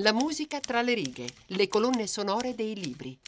La musica tra le righe, le colonne sonore dei libri.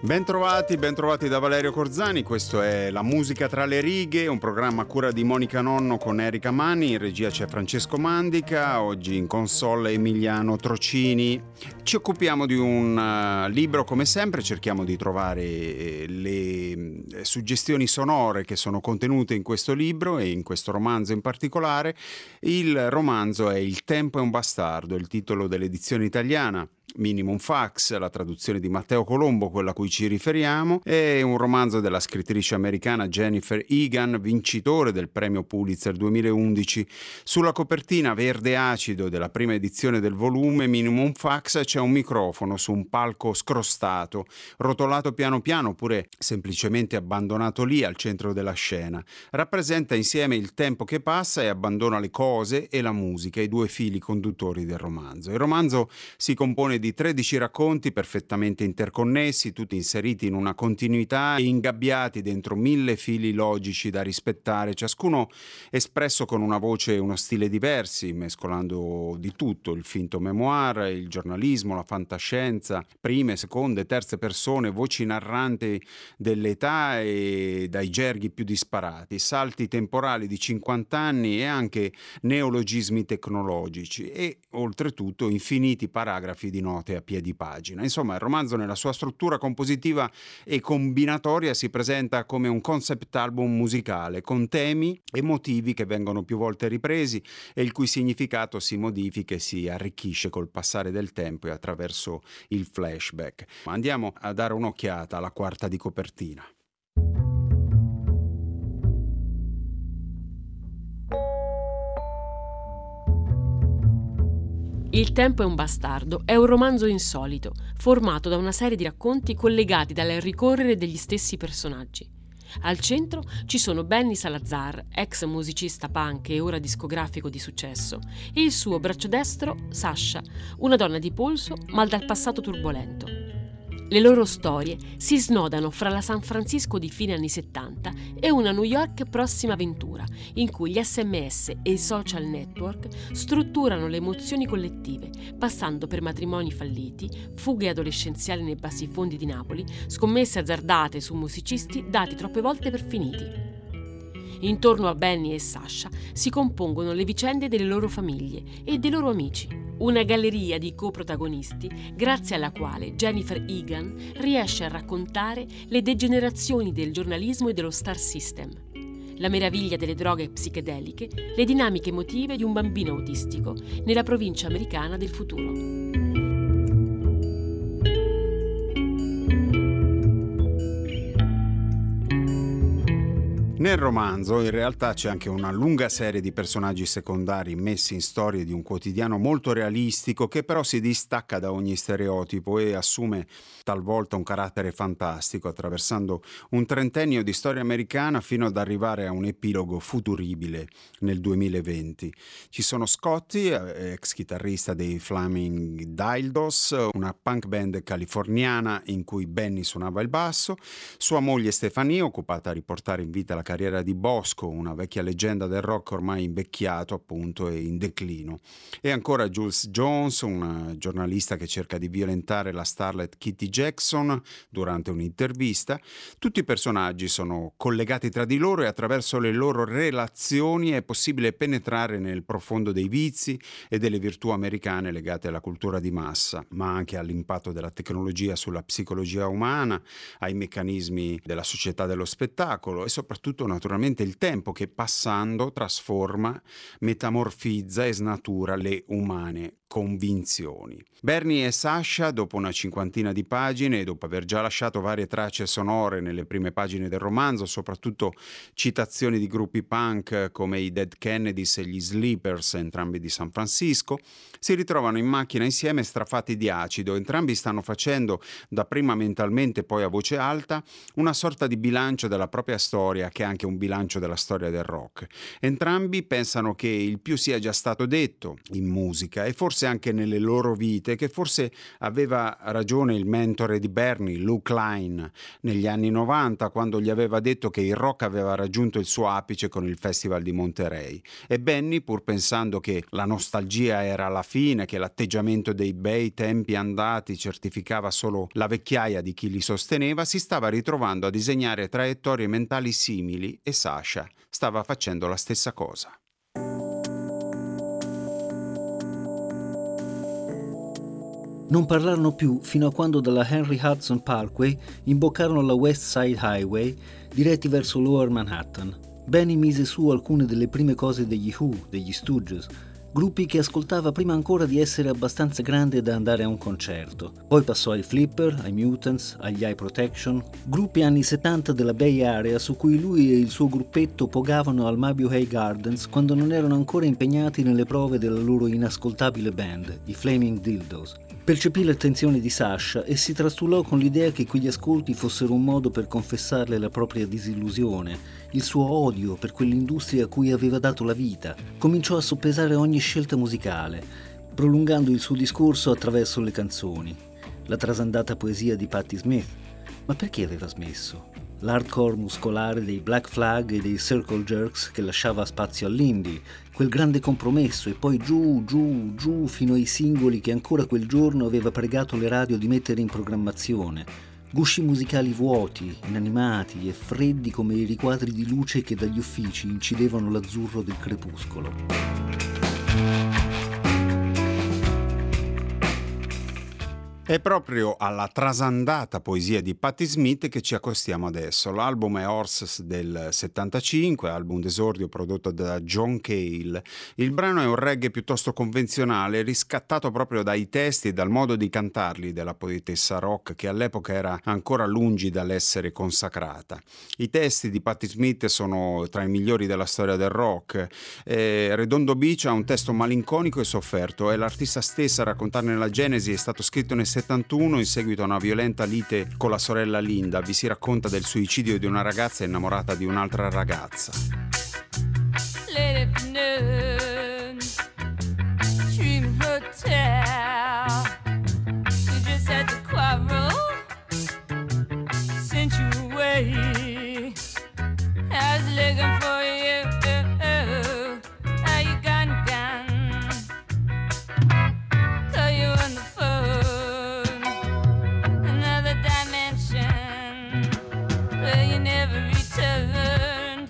Bentrovati da Valerio Corzani, questo è La musica tra le righe, un programma a cura di Monica Nonno con Erika Mani, in regia c'è Francesco Mandica, oggi in console Emiliano Trocini. Ci occupiamo di un libro come sempre, cerchiamo di trovare le suggestioni sonore che sono contenute in questo libro e in questo romanzo in particolare. Il romanzo è Il tempo è un bastardo, il titolo dell'edizione italiana. Minimum Fax, la traduzione di Matteo Colombo, quella a cui ci riferiamo, è un romanzo della scrittrice americana Jennifer Egan, vincitore del premio Pulitzer 2011. Sulla copertina verde acido della prima edizione del volume Minimum Fax c'è un microfono su un palco scrostato, rotolato piano piano oppure semplicemente abbandonato lì al centro della scena. Rappresenta insieme il tempo che passa e abbandona le cose e la musica, i due fili conduttori del romanzo. Il romanzo si compone di 13 racconti perfettamente interconnessi, tutti inseriti in una continuità e ingabbiati dentro 1000 fili logici da rispettare, ciascuno espresso con una voce e uno stile diversi, mescolando di tutto: il finto memoir, il giornalismo, la fantascienza, prime, seconde, terze persone, voci narranti dell'età e dai gerghi più disparati, salti temporali di 50 anni e anche neologismi tecnologici e oltretutto infiniti paragrafi di note a piedi pagina. Insomma, il romanzo nella sua struttura compositiva e combinatoria si presenta come un concept album musicale con temi e motivi che vengono più volte ripresi e il cui significato si modifica e si arricchisce col passare del tempo e attraverso il flashback. Andiamo a dare un'occhiata alla quarta di copertina. Il tempo è un bastardo è un romanzo insolito, formato da una serie di racconti collegati dal ricorrere degli stessi personaggi. Al centro ci sono Benny Salazar, ex musicista punk e ora discografico di successo, e il suo braccio destro, Sasha, una donna di polso ma dal passato turbolento. Le loro storie si snodano fra la San Francisco di fine anni 70 e una New York prossima ventura, in cui gli SMS e i social network strutturano le emozioni collettive, passando per matrimoni falliti, fughe adolescenziali nei bassifondi di Napoli, scommesse azzardate su musicisti dati troppe volte per finiti. Intorno a Benny e Sasha si compongono le vicende delle loro famiglie e dei loro amici, una galleria di coprotagonisti grazie alla quale Jennifer Egan riesce a raccontare le degenerazioni del giornalismo e dello star system, la meraviglia delle droghe psichedeliche, le dinamiche emotive di un bambino autistico nella provincia americana del futuro. Nel romanzo in realtà c'è anche una lunga serie di personaggi secondari messi in storie di un quotidiano molto realistico che però si distacca da ogni stereotipo e assume talvolta un carattere fantastico, attraversando un trentennio di storia americana fino ad arrivare a un epilogo futuribile nel 2020. Ci sono Scotti, ex chitarrista dei Flaming Dildos, una punk band californiana in cui Benny suonava il basso, sua moglie Stefanie, occupata a riportare in vita la carriera di Bosco, una vecchia leggenda del rock ormai invecchiato appunto e in declino, e ancora Jules Jones, una giornalista che cerca di violentare la starlet Kitty Jackson durante un'intervista. Tutti i personaggi sono collegati tra di loro e attraverso le loro relazioni è possibile penetrare nel profondo dei vizi e delle virtù americane legate alla cultura di massa, ma anche all'impatto della tecnologia sulla psicologia umana, ai meccanismi della società dello spettacolo e soprattutto naturalmente il tempo che passando trasforma, metamorfizza e snatura le umane convinzioni. Benny e Sasha, dopo una cinquantina di pagine e dopo aver già lasciato varie tracce sonore nelle prime pagine del romanzo, soprattutto citazioni di gruppi punk come i Dead Kennedys e gli Sleepers, entrambi di San Francisco, si ritrovano in macchina insieme strafatti di acido. Entrambi stanno facendo, dapprima mentalmente poi a voce alta, una sorta di bilancio della propria storia che è anche un bilancio della storia del rock. Entrambi pensano che il più sia già stato detto in musica e forse forse anche nelle loro vite, che forse aveva ragione il mentore di Bernie, Lou Klein, negli anni 90, quando gli aveva detto che il rock aveva raggiunto il suo apice con il Festival di Monterey. E Benny, pur pensando che la nostalgia era la fine, che l'atteggiamento dei bei tempi andati certificava solo la vecchiaia di chi li sosteneva, si stava ritrovando a disegnare traiettorie mentali simili, e Sasha stava facendo la stessa cosa. Non parlarono più fino a quando dalla Henry Hudson Parkway imboccarono la West Side Highway diretti verso Lower Manhattan. Benny mise su alcune delle prime cose degli Who, degli Stooges, gruppi che ascoltava prima ancora di essere abbastanza grande da andare a un concerto. Poi passò ai Flipper, ai Mutants, agli Eye Protection, gruppi anni 70 della Bay Area su cui lui e il suo gruppetto pogavano al Mabuhay Gardens quando non erano ancora impegnati nelle prove della loro inascoltabile band, i Flaming Dildos. Percepì l'attenzione di Sasha e si trastullò con l'idea che quegli ascolti fossero un modo per confessarle la propria disillusione, il suo odio per quell'industria a cui aveva dato la vita. Cominciò a soppesare ogni scelta musicale, prolungando il suo discorso attraverso le canzoni, la trasandata poesia di Patti Smith. Ma perché aveva smesso? L'hardcore muscolare dei Black Flag e dei Circle Jerks che lasciava spazio all'indie, quel grande compromesso, e poi giù, giù, giù fino ai singoli che ancora quel giorno aveva pregato le radio di mettere in programmazione. Gusci musicali vuoti, inanimati e freddi come i riquadri di luce che dagli uffici incidevano l'azzurro del crepuscolo. È proprio alla trasandata poesia di Patti Smith che ci accostiamo adesso. L'album è Horses del 75, album d'esordio prodotto da John Cale. Il brano è un reggae piuttosto convenzionale, riscattato proprio dai testi e dal modo di cantarli della poetessa rock, che all'epoca era ancora lungi dall'essere consacrata. I testi di Patti Smith sono tra i migliori della storia del rock. Redondo Beach ha un testo malinconico e sofferto, e l'artista stessa a raccontarne la genesi è stato scritto nel 71, in seguito a una violenta lite con la sorella Linda. Vi si racconta del suicidio di una ragazza innamorata di un'altra ragazza. Never returned.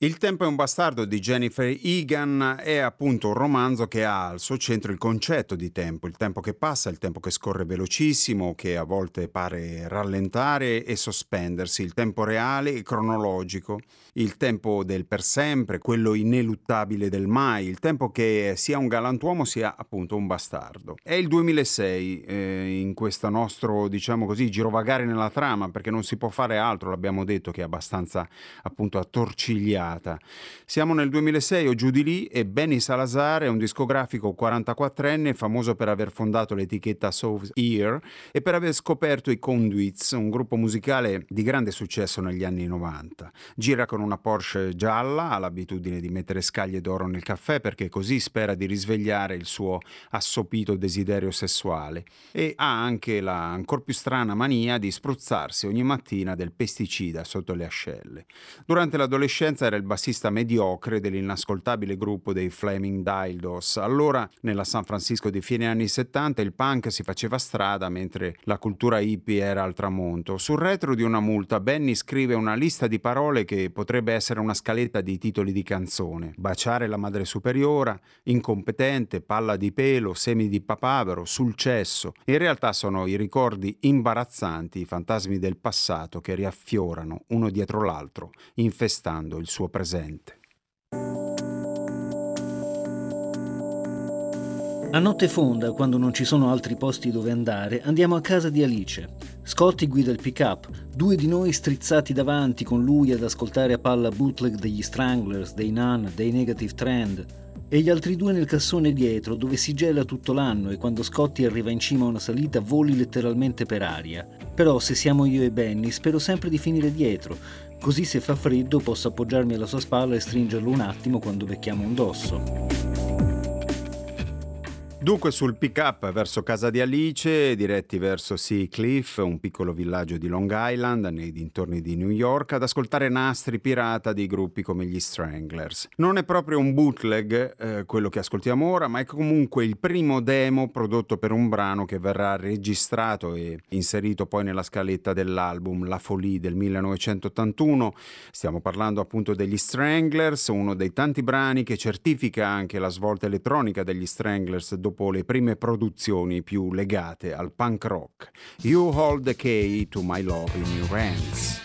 Il tempo è un bastardo di Jennifer Egan è appunto un romanzo che ha al suo centro il concetto di tempo, il tempo che passa, il tempo che scorre velocissimo, che a volte pare rallentare e sospendersi, il tempo reale e cronologico, il tempo del per sempre, quello ineluttabile del mai, il tempo che sia un galantuomo sia appunto un bastardo. È il 2006 in questo nostro, diciamo così, girovagare nella trama, perché non si può fare altro, l'abbiamo detto, che è abbastanza appunto attorcigliato. Siamo nel 2006 o giù di lì e Benny Salazar è un discografico 44enne famoso per aver fondato l'etichetta Soft Ear e per aver scoperto i Conduits, un gruppo musicale di grande successo negli anni 90. Gira con una Porsche gialla, ha l'abitudine di mettere scaglie d'oro nel caffè perché così spera di risvegliare il suo assopito desiderio sessuale, e ha anche la ancor più strana mania di spruzzarsi ogni mattina del pesticida sotto le ascelle. Durante l'adolescenza era il bassista mediocre dell'inascoltabile gruppo dei Flaming Dildos. Allora, nella San Francisco di fine anni 70, il punk si faceva strada mentre la cultura hippie era al tramonto. Sul retro di una multa, Benny scrive una lista di parole che potrebbe essere una scaletta di titoli di canzone: baciare la madre superiora, incompetente, palla di pelo, semi di papavero, sul cesso. In realtà sono i ricordi imbarazzanti, i fantasmi del passato che riaffiorano uno dietro l'altro, infestando il suo presente. A notte fonda, quando non ci sono altri posti dove andare, andiamo a casa di Alice. Scotti guida il pick-up, due di noi strizzati davanti con lui ad ascoltare a palla bootleg degli Stranglers, dei Nuns, dei Negative Trend, e gli altri due nel cassone dietro dove si gela tutto l'anno e quando Scotti arriva in cima a una salita voli letteralmente per aria. Però se siamo io e Benny spero sempre di finire dietro, così se fa freddo posso appoggiarmi alla sua spalla e stringerlo un attimo quando becchiamo un dosso. Dunque sul pick-up verso casa di Alice, diretti verso Sea Cliff, un piccolo villaggio di Long Island nei dintorni di New York, ad ascoltare nastri pirata di gruppi come gli Stranglers. Non è proprio un bootleg quello che ascoltiamo ora, ma è comunque il primo demo prodotto per un brano che verrà registrato e inserito poi nella scaletta dell'album La Folie del 1981. Stiamo parlando appunto degli Stranglers, uno dei tanti brani che certifica anche la svolta elettronica degli Stranglers dopo le prime produzioni più legate al punk rock. You hold the key to my love in your hands.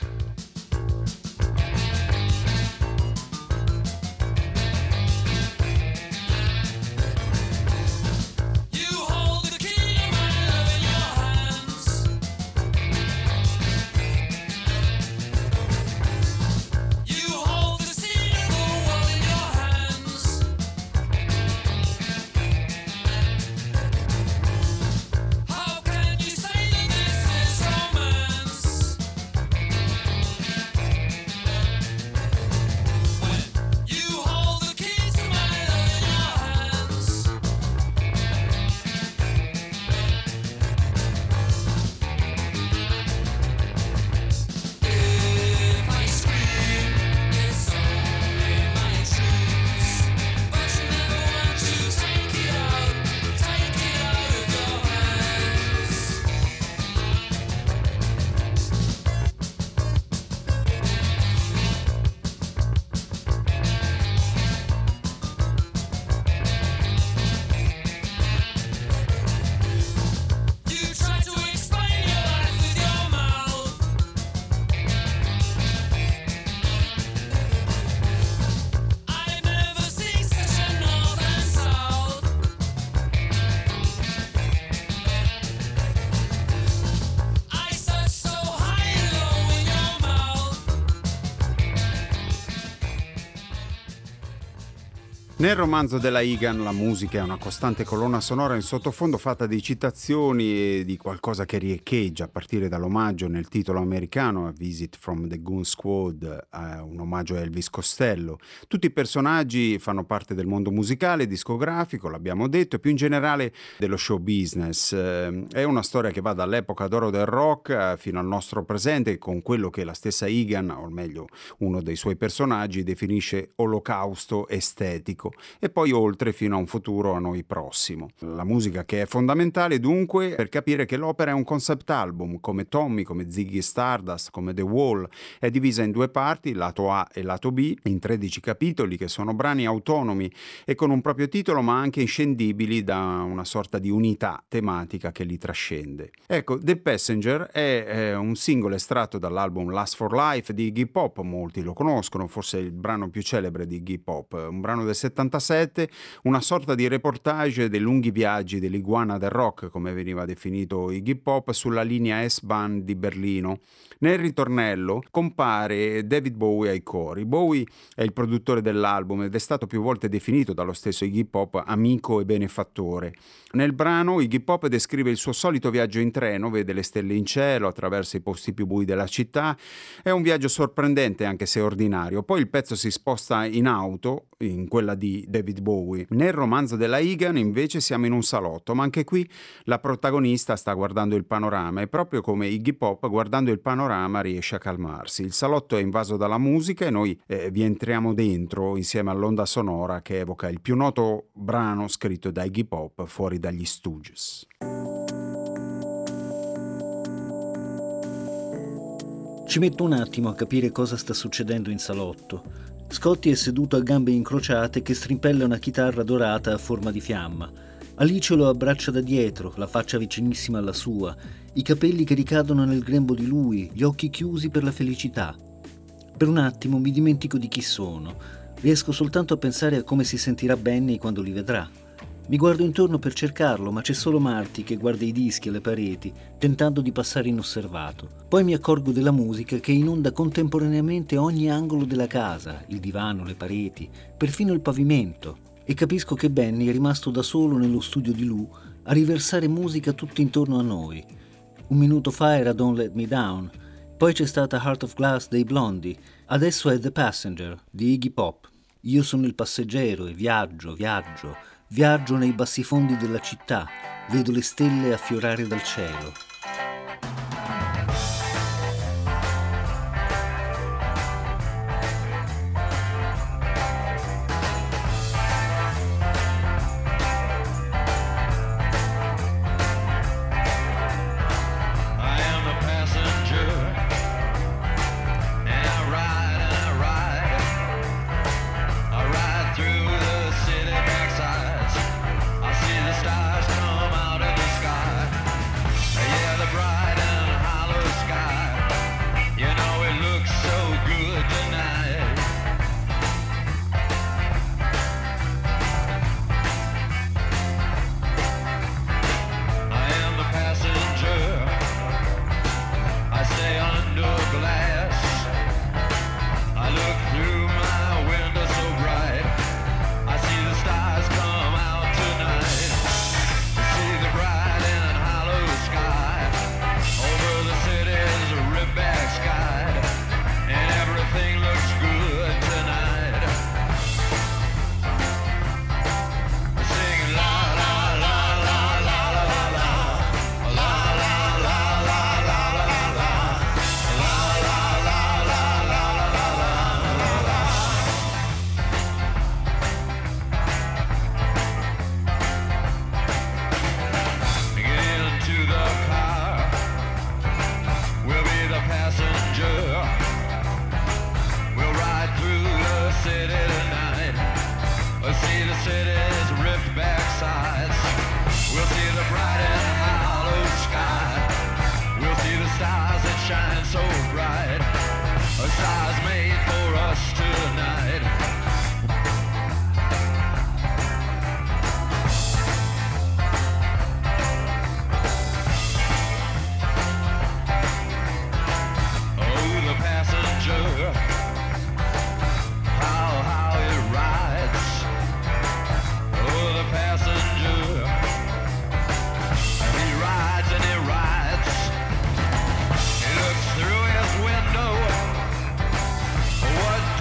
Nel romanzo della Egan la musica è una costante colonna sonora in sottofondo fatta di citazioni e di qualcosa che riecheggia, a partire dall'omaggio nel titolo americano A Visit from the Goon Squad, un omaggio a Elvis Costello. Tutti i personaggi fanno parte del mondo musicale, discografico, l'abbiamo detto, e più in generale dello show business. È una storia che va dall'epoca d'oro del rock fino al nostro presente, con quello che la stessa Egan, o meglio uno dei suoi personaggi, definisce olocausto estetico, e poi oltre fino a un futuro a noi prossimo. La musica che è fondamentale dunque per capire che l'opera è un concept album, come Tommy, come Ziggy Stardust, come The Wall. È divisa in due parti, lato A e lato B, in 13 capitoli che sono brani autonomi e con un proprio titolo, ma anche inscindibili da una sorta di unità tematica che li trascende. Ecco, The Passenger è un singolo estratto dall'album Last for Life di Iggy Pop, molti lo conoscono, forse il brano più celebre di Iggy Pop, un brano del 77, una sorta di reportage dei lunghi viaggi dell'iguana del rock, come veniva definito Iggy Pop, sulla linea S-Bahn di Berlino. Nel ritornello compare David Bowie ai cori. Bowie è il produttore dell'album ed è stato più volte definito dallo stesso Iggy Pop amico e benefattore. Nel brano Iggy Pop descrive il suo solito viaggio in treno, vede le stelle in cielo, attraversa i posti più bui della città. È un viaggio sorprendente anche se ordinario. Poi il pezzo si sposta in auto, in quella di David Bowie. Nel romanzo della Egan invece siamo in un salotto, ma anche qui la protagonista sta guardando il panorama e proprio come Iggy Pop, guardando il panorama riesce a calmarsi. Il salotto è invaso dalla musica e noi vi entriamo dentro insieme all'onda sonora che evoca il più noto brano scritto da Iggy Pop fuori dagli Stooges. Ci metto un attimo a capire cosa sta succedendo in salotto. Scotti è seduto a gambe incrociate che strimpella una chitarra dorata a forma di fiamma. Alice lo abbraccia da dietro, la faccia vicinissima alla sua, i capelli che ricadono nel grembo di lui, gli occhi chiusi per la felicità. Per un attimo mi dimentico di chi sono. Riesco soltanto a pensare a come si sentirà Benny quando li vedrà. Mi guardo intorno per cercarlo, ma c'è solo Marty che guarda i dischi e le pareti, tentando di passare inosservato. Poi mi accorgo della musica che inonda contemporaneamente ogni angolo della casa, il divano, le pareti, perfino il pavimento, e capisco che Benny è rimasto da solo nello studio di Lou a riversare musica tutto intorno a noi. Un minuto fa era Don't Let Me Down, poi c'è stata Heart of Glass dei Blondie, adesso è The Passenger di Iggy Pop. Io sono il passeggero e viaggio. Viaggio nei bassifondi della città, vedo le stelle affiorare dal cielo. Passenger, how it rides,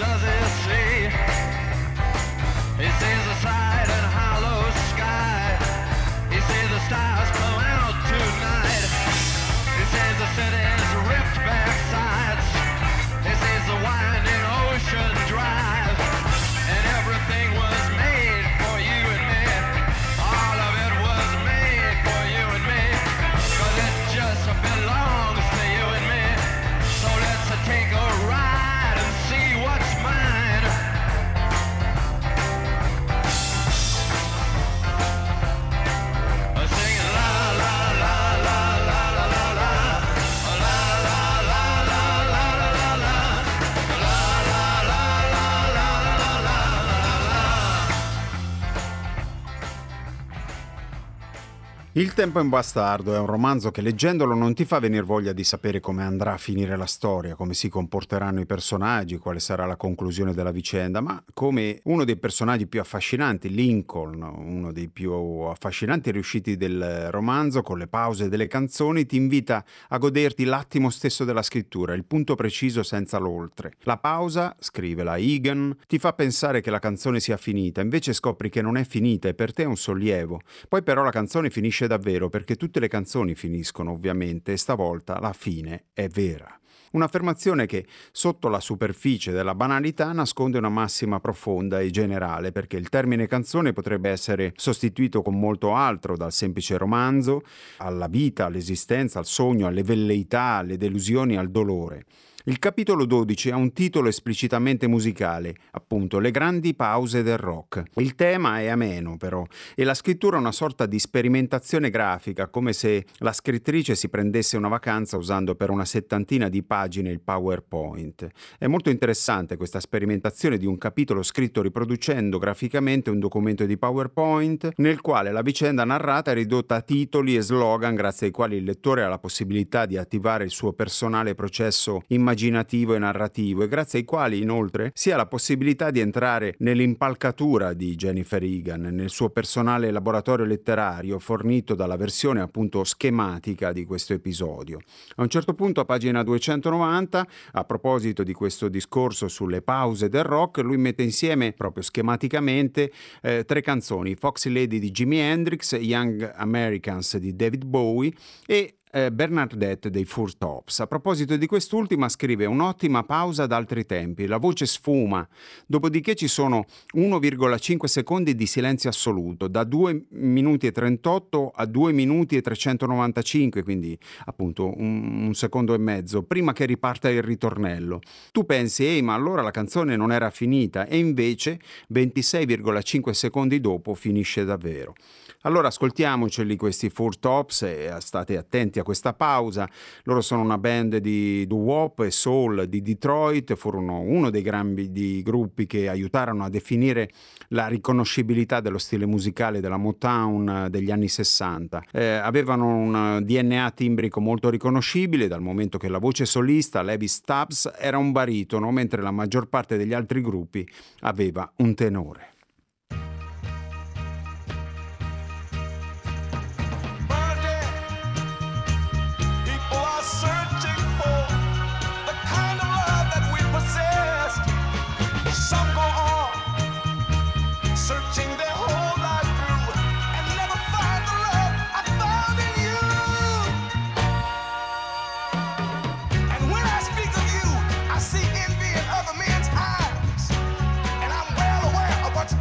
does it see? He sees the side and hollow sky. He sees the stars blow out tonight. He sees the city's ripped back sides. He sees the winding ocean drive. And everything was made for you and me. All of it was made for you and me. Cause it just belongs to you and me. So let's take a ride and see what's mine. Singing la la la la la la la la la la la la la la la la la la la la la. Il tempo è un bastardo è un romanzo che leggendolo non ti fa venir voglia di sapere come andrà a finire la storia, come si comporteranno i personaggi, quale sarà la conclusione della vicenda, ma come uno dei personaggi più affascinanti, Lincoln, uno dei più affascinanti riusciti del romanzo, con le pause delle canzoni, ti invita a goderti l'attimo stesso della scrittura, il punto preciso senza l'oltre. La pausa, scrive la Egan, ti fa pensare che la canzone sia finita, invece scopri che non è finita e per te è un sollievo. Poi però la canzone finisce davvero, perché tutte le canzoni finiscono ovviamente e stavolta la fine è vera. Un'affermazione che sotto la superficie della banalità nasconde una massima profonda e generale, perché il termine canzone potrebbe essere sostituito con molto altro, dal semplice romanzo alla vita, all'esistenza, al sogno, alle velleità, alle delusioni, al dolore. Il capitolo 12 ha un titolo esplicitamente musicale, appunto Le grandi pause del rock. Il tema è ameno però, e la scrittura è una sorta di sperimentazione grafica, come se la scrittrice si prendesse una vacanza usando per una settantina di pagine il PowerPoint. È molto interessante questa sperimentazione di un capitolo scritto riproducendo graficamente un documento di PowerPoint, nel quale la vicenda narrata è ridotta a titoli e slogan grazie ai quali il lettore ha la possibilità di attivare il suo personale processo immaginativo e narrativo, e grazie ai quali inoltre si ha la possibilità di entrare nell'impalcatura di Jennifer Egan, nel suo personale laboratorio letterario fornito dalla versione appunto schematica di questo episodio. A un certo punto, a pagina 290, a proposito di questo discorso sulle pause del rock, lui mette insieme proprio schematicamente tre canzoni: Foxy Lady di Jimi Hendrix, Young Americans di David Bowie e Bernadette dei Four Tops. A proposito di quest'ultima scrive: un'ottima pausa ad altri tempi, la voce sfuma, dopodiché ci sono 1,5 secondi di silenzio assoluto, da 2 minuti e 38 a 2 minuti e 395, quindi appunto un secondo e mezzo, prima che riparta il ritornello. Tu pensi, ehi, ma allora la canzone non era finita, e invece 26,5 secondi dopo finisce davvero. Allora ascoltiamoceli questi Four Tops e state attenti a questa pausa. Loro sono una band di doo-wop e soul di Detroit, furono uno dei grandi gruppi che aiutarono a definire la riconoscibilità dello stile musicale della Motown degli anni 60. Avevano un DNA timbrico molto riconoscibile, dal momento che la voce solista, Levi Stubbs, era un baritono, mentre la maggior parte degli altri gruppi aveva un tenore. What's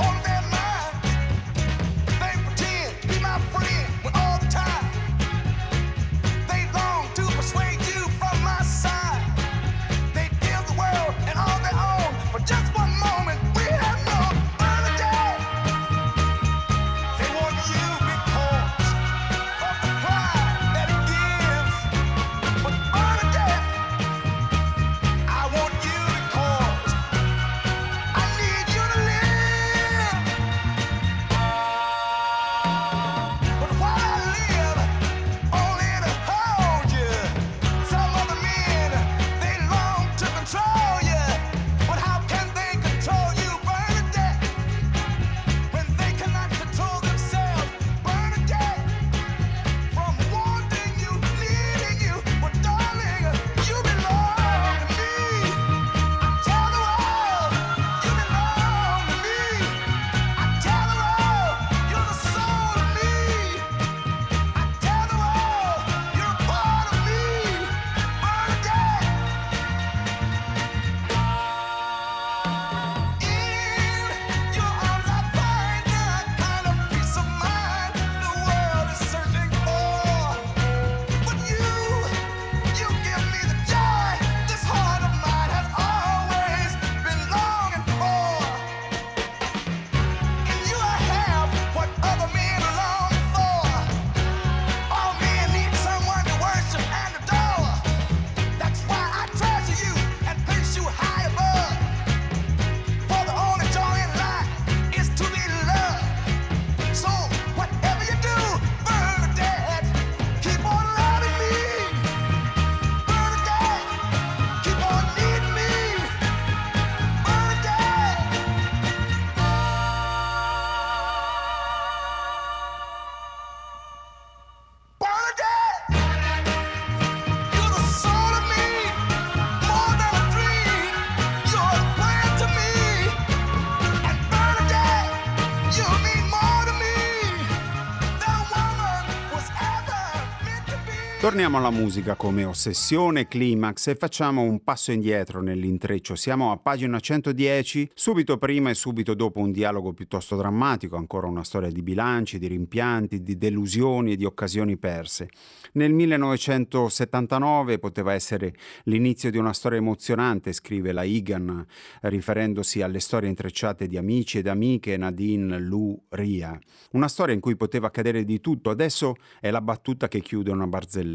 Torniamo alla musica come ossessione, climax, e facciamo un passo indietro nell'intreccio. Siamo a pagina 110, subito prima e subito dopo un dialogo piuttosto drammatico, ancora una storia di bilanci, di rimpianti, di delusioni e di occasioni perse. Nel 1979 poteva essere l'inizio di una storia emozionante, scrive la Egan, riferendosi alle storie intrecciate di amici ed amiche, Nadine, Lou, Ria. Una storia in cui poteva accadere di tutto, adesso è la battuta che chiude una barzelletta.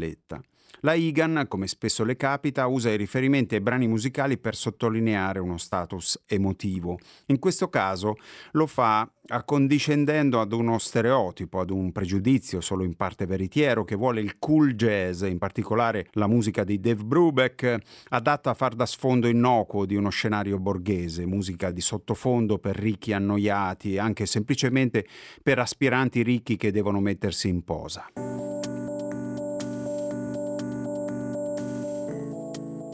La Egan, come spesso le capita, usa i riferimenti ai brani musicali per sottolineare uno status emotivo. In questo caso lo fa accondiscendendo ad uno stereotipo, ad un pregiudizio solo in parte veritiero che vuole il cool jazz, in particolare la musica di Dave Brubeck, adatta a far da sfondo innocuo di uno scenario borghese, musica di sottofondo per ricchi annoiati, anche semplicemente per aspiranti ricchi che devono mettersi in posa.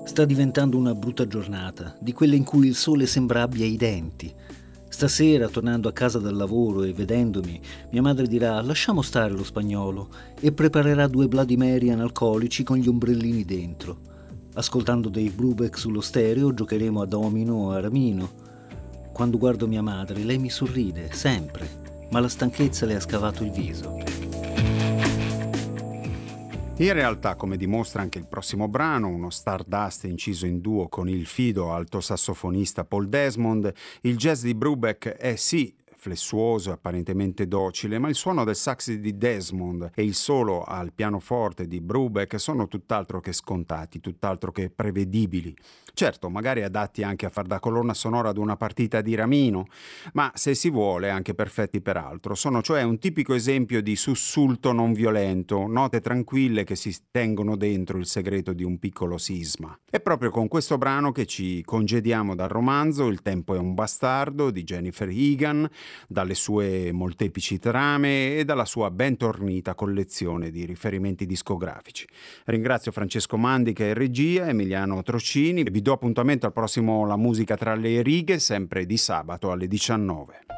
Sta diventando una brutta giornata, di quelle in cui il sole sembra abbia i denti. Stasera, tornando a casa dal lavoro e vedendomi, mia madre dirà «lasciamo stare lo spagnolo» e preparerà 2 Bloody Mary analcolici con gli ombrellini dentro. Ascoltando Dave Brubeck sullo stereo, giocheremo a domino o a ramino. Quando guardo mia madre, lei mi sorride, sempre, ma la stanchezza le ha scavato il viso. In realtà, come dimostra anche il prossimo brano, uno Stardust inciso in duo con il fido alto sassofonista Paul Desmond, il jazz di Brubeck è sì flessuoso e apparentemente docile, ma il suono del sax di Desmond e il solo al pianoforte di Brubeck sono tutt'altro che scontati, tutt'altro che prevedibili. Certo, magari adatti anche a far da colonna sonora ad una partita di ramino, ma se si vuole anche perfetti per altro. Sono cioè un tipico esempio di sussulto non violento, note tranquille che si tengono dentro il segreto di un piccolo sisma. È proprio con questo brano che ci congediamo dal romanzo Il tempo è un bastardo di Jennifer Egan, dalle sue molteplici trame e dalla sua ben tornita collezione di riferimenti discografici. Ringrazio Francesco Mandi che è in regia, Emiliano Trocini, e vi do appuntamento al prossimo La Musica Tra le Righe, sempre di sabato alle 19.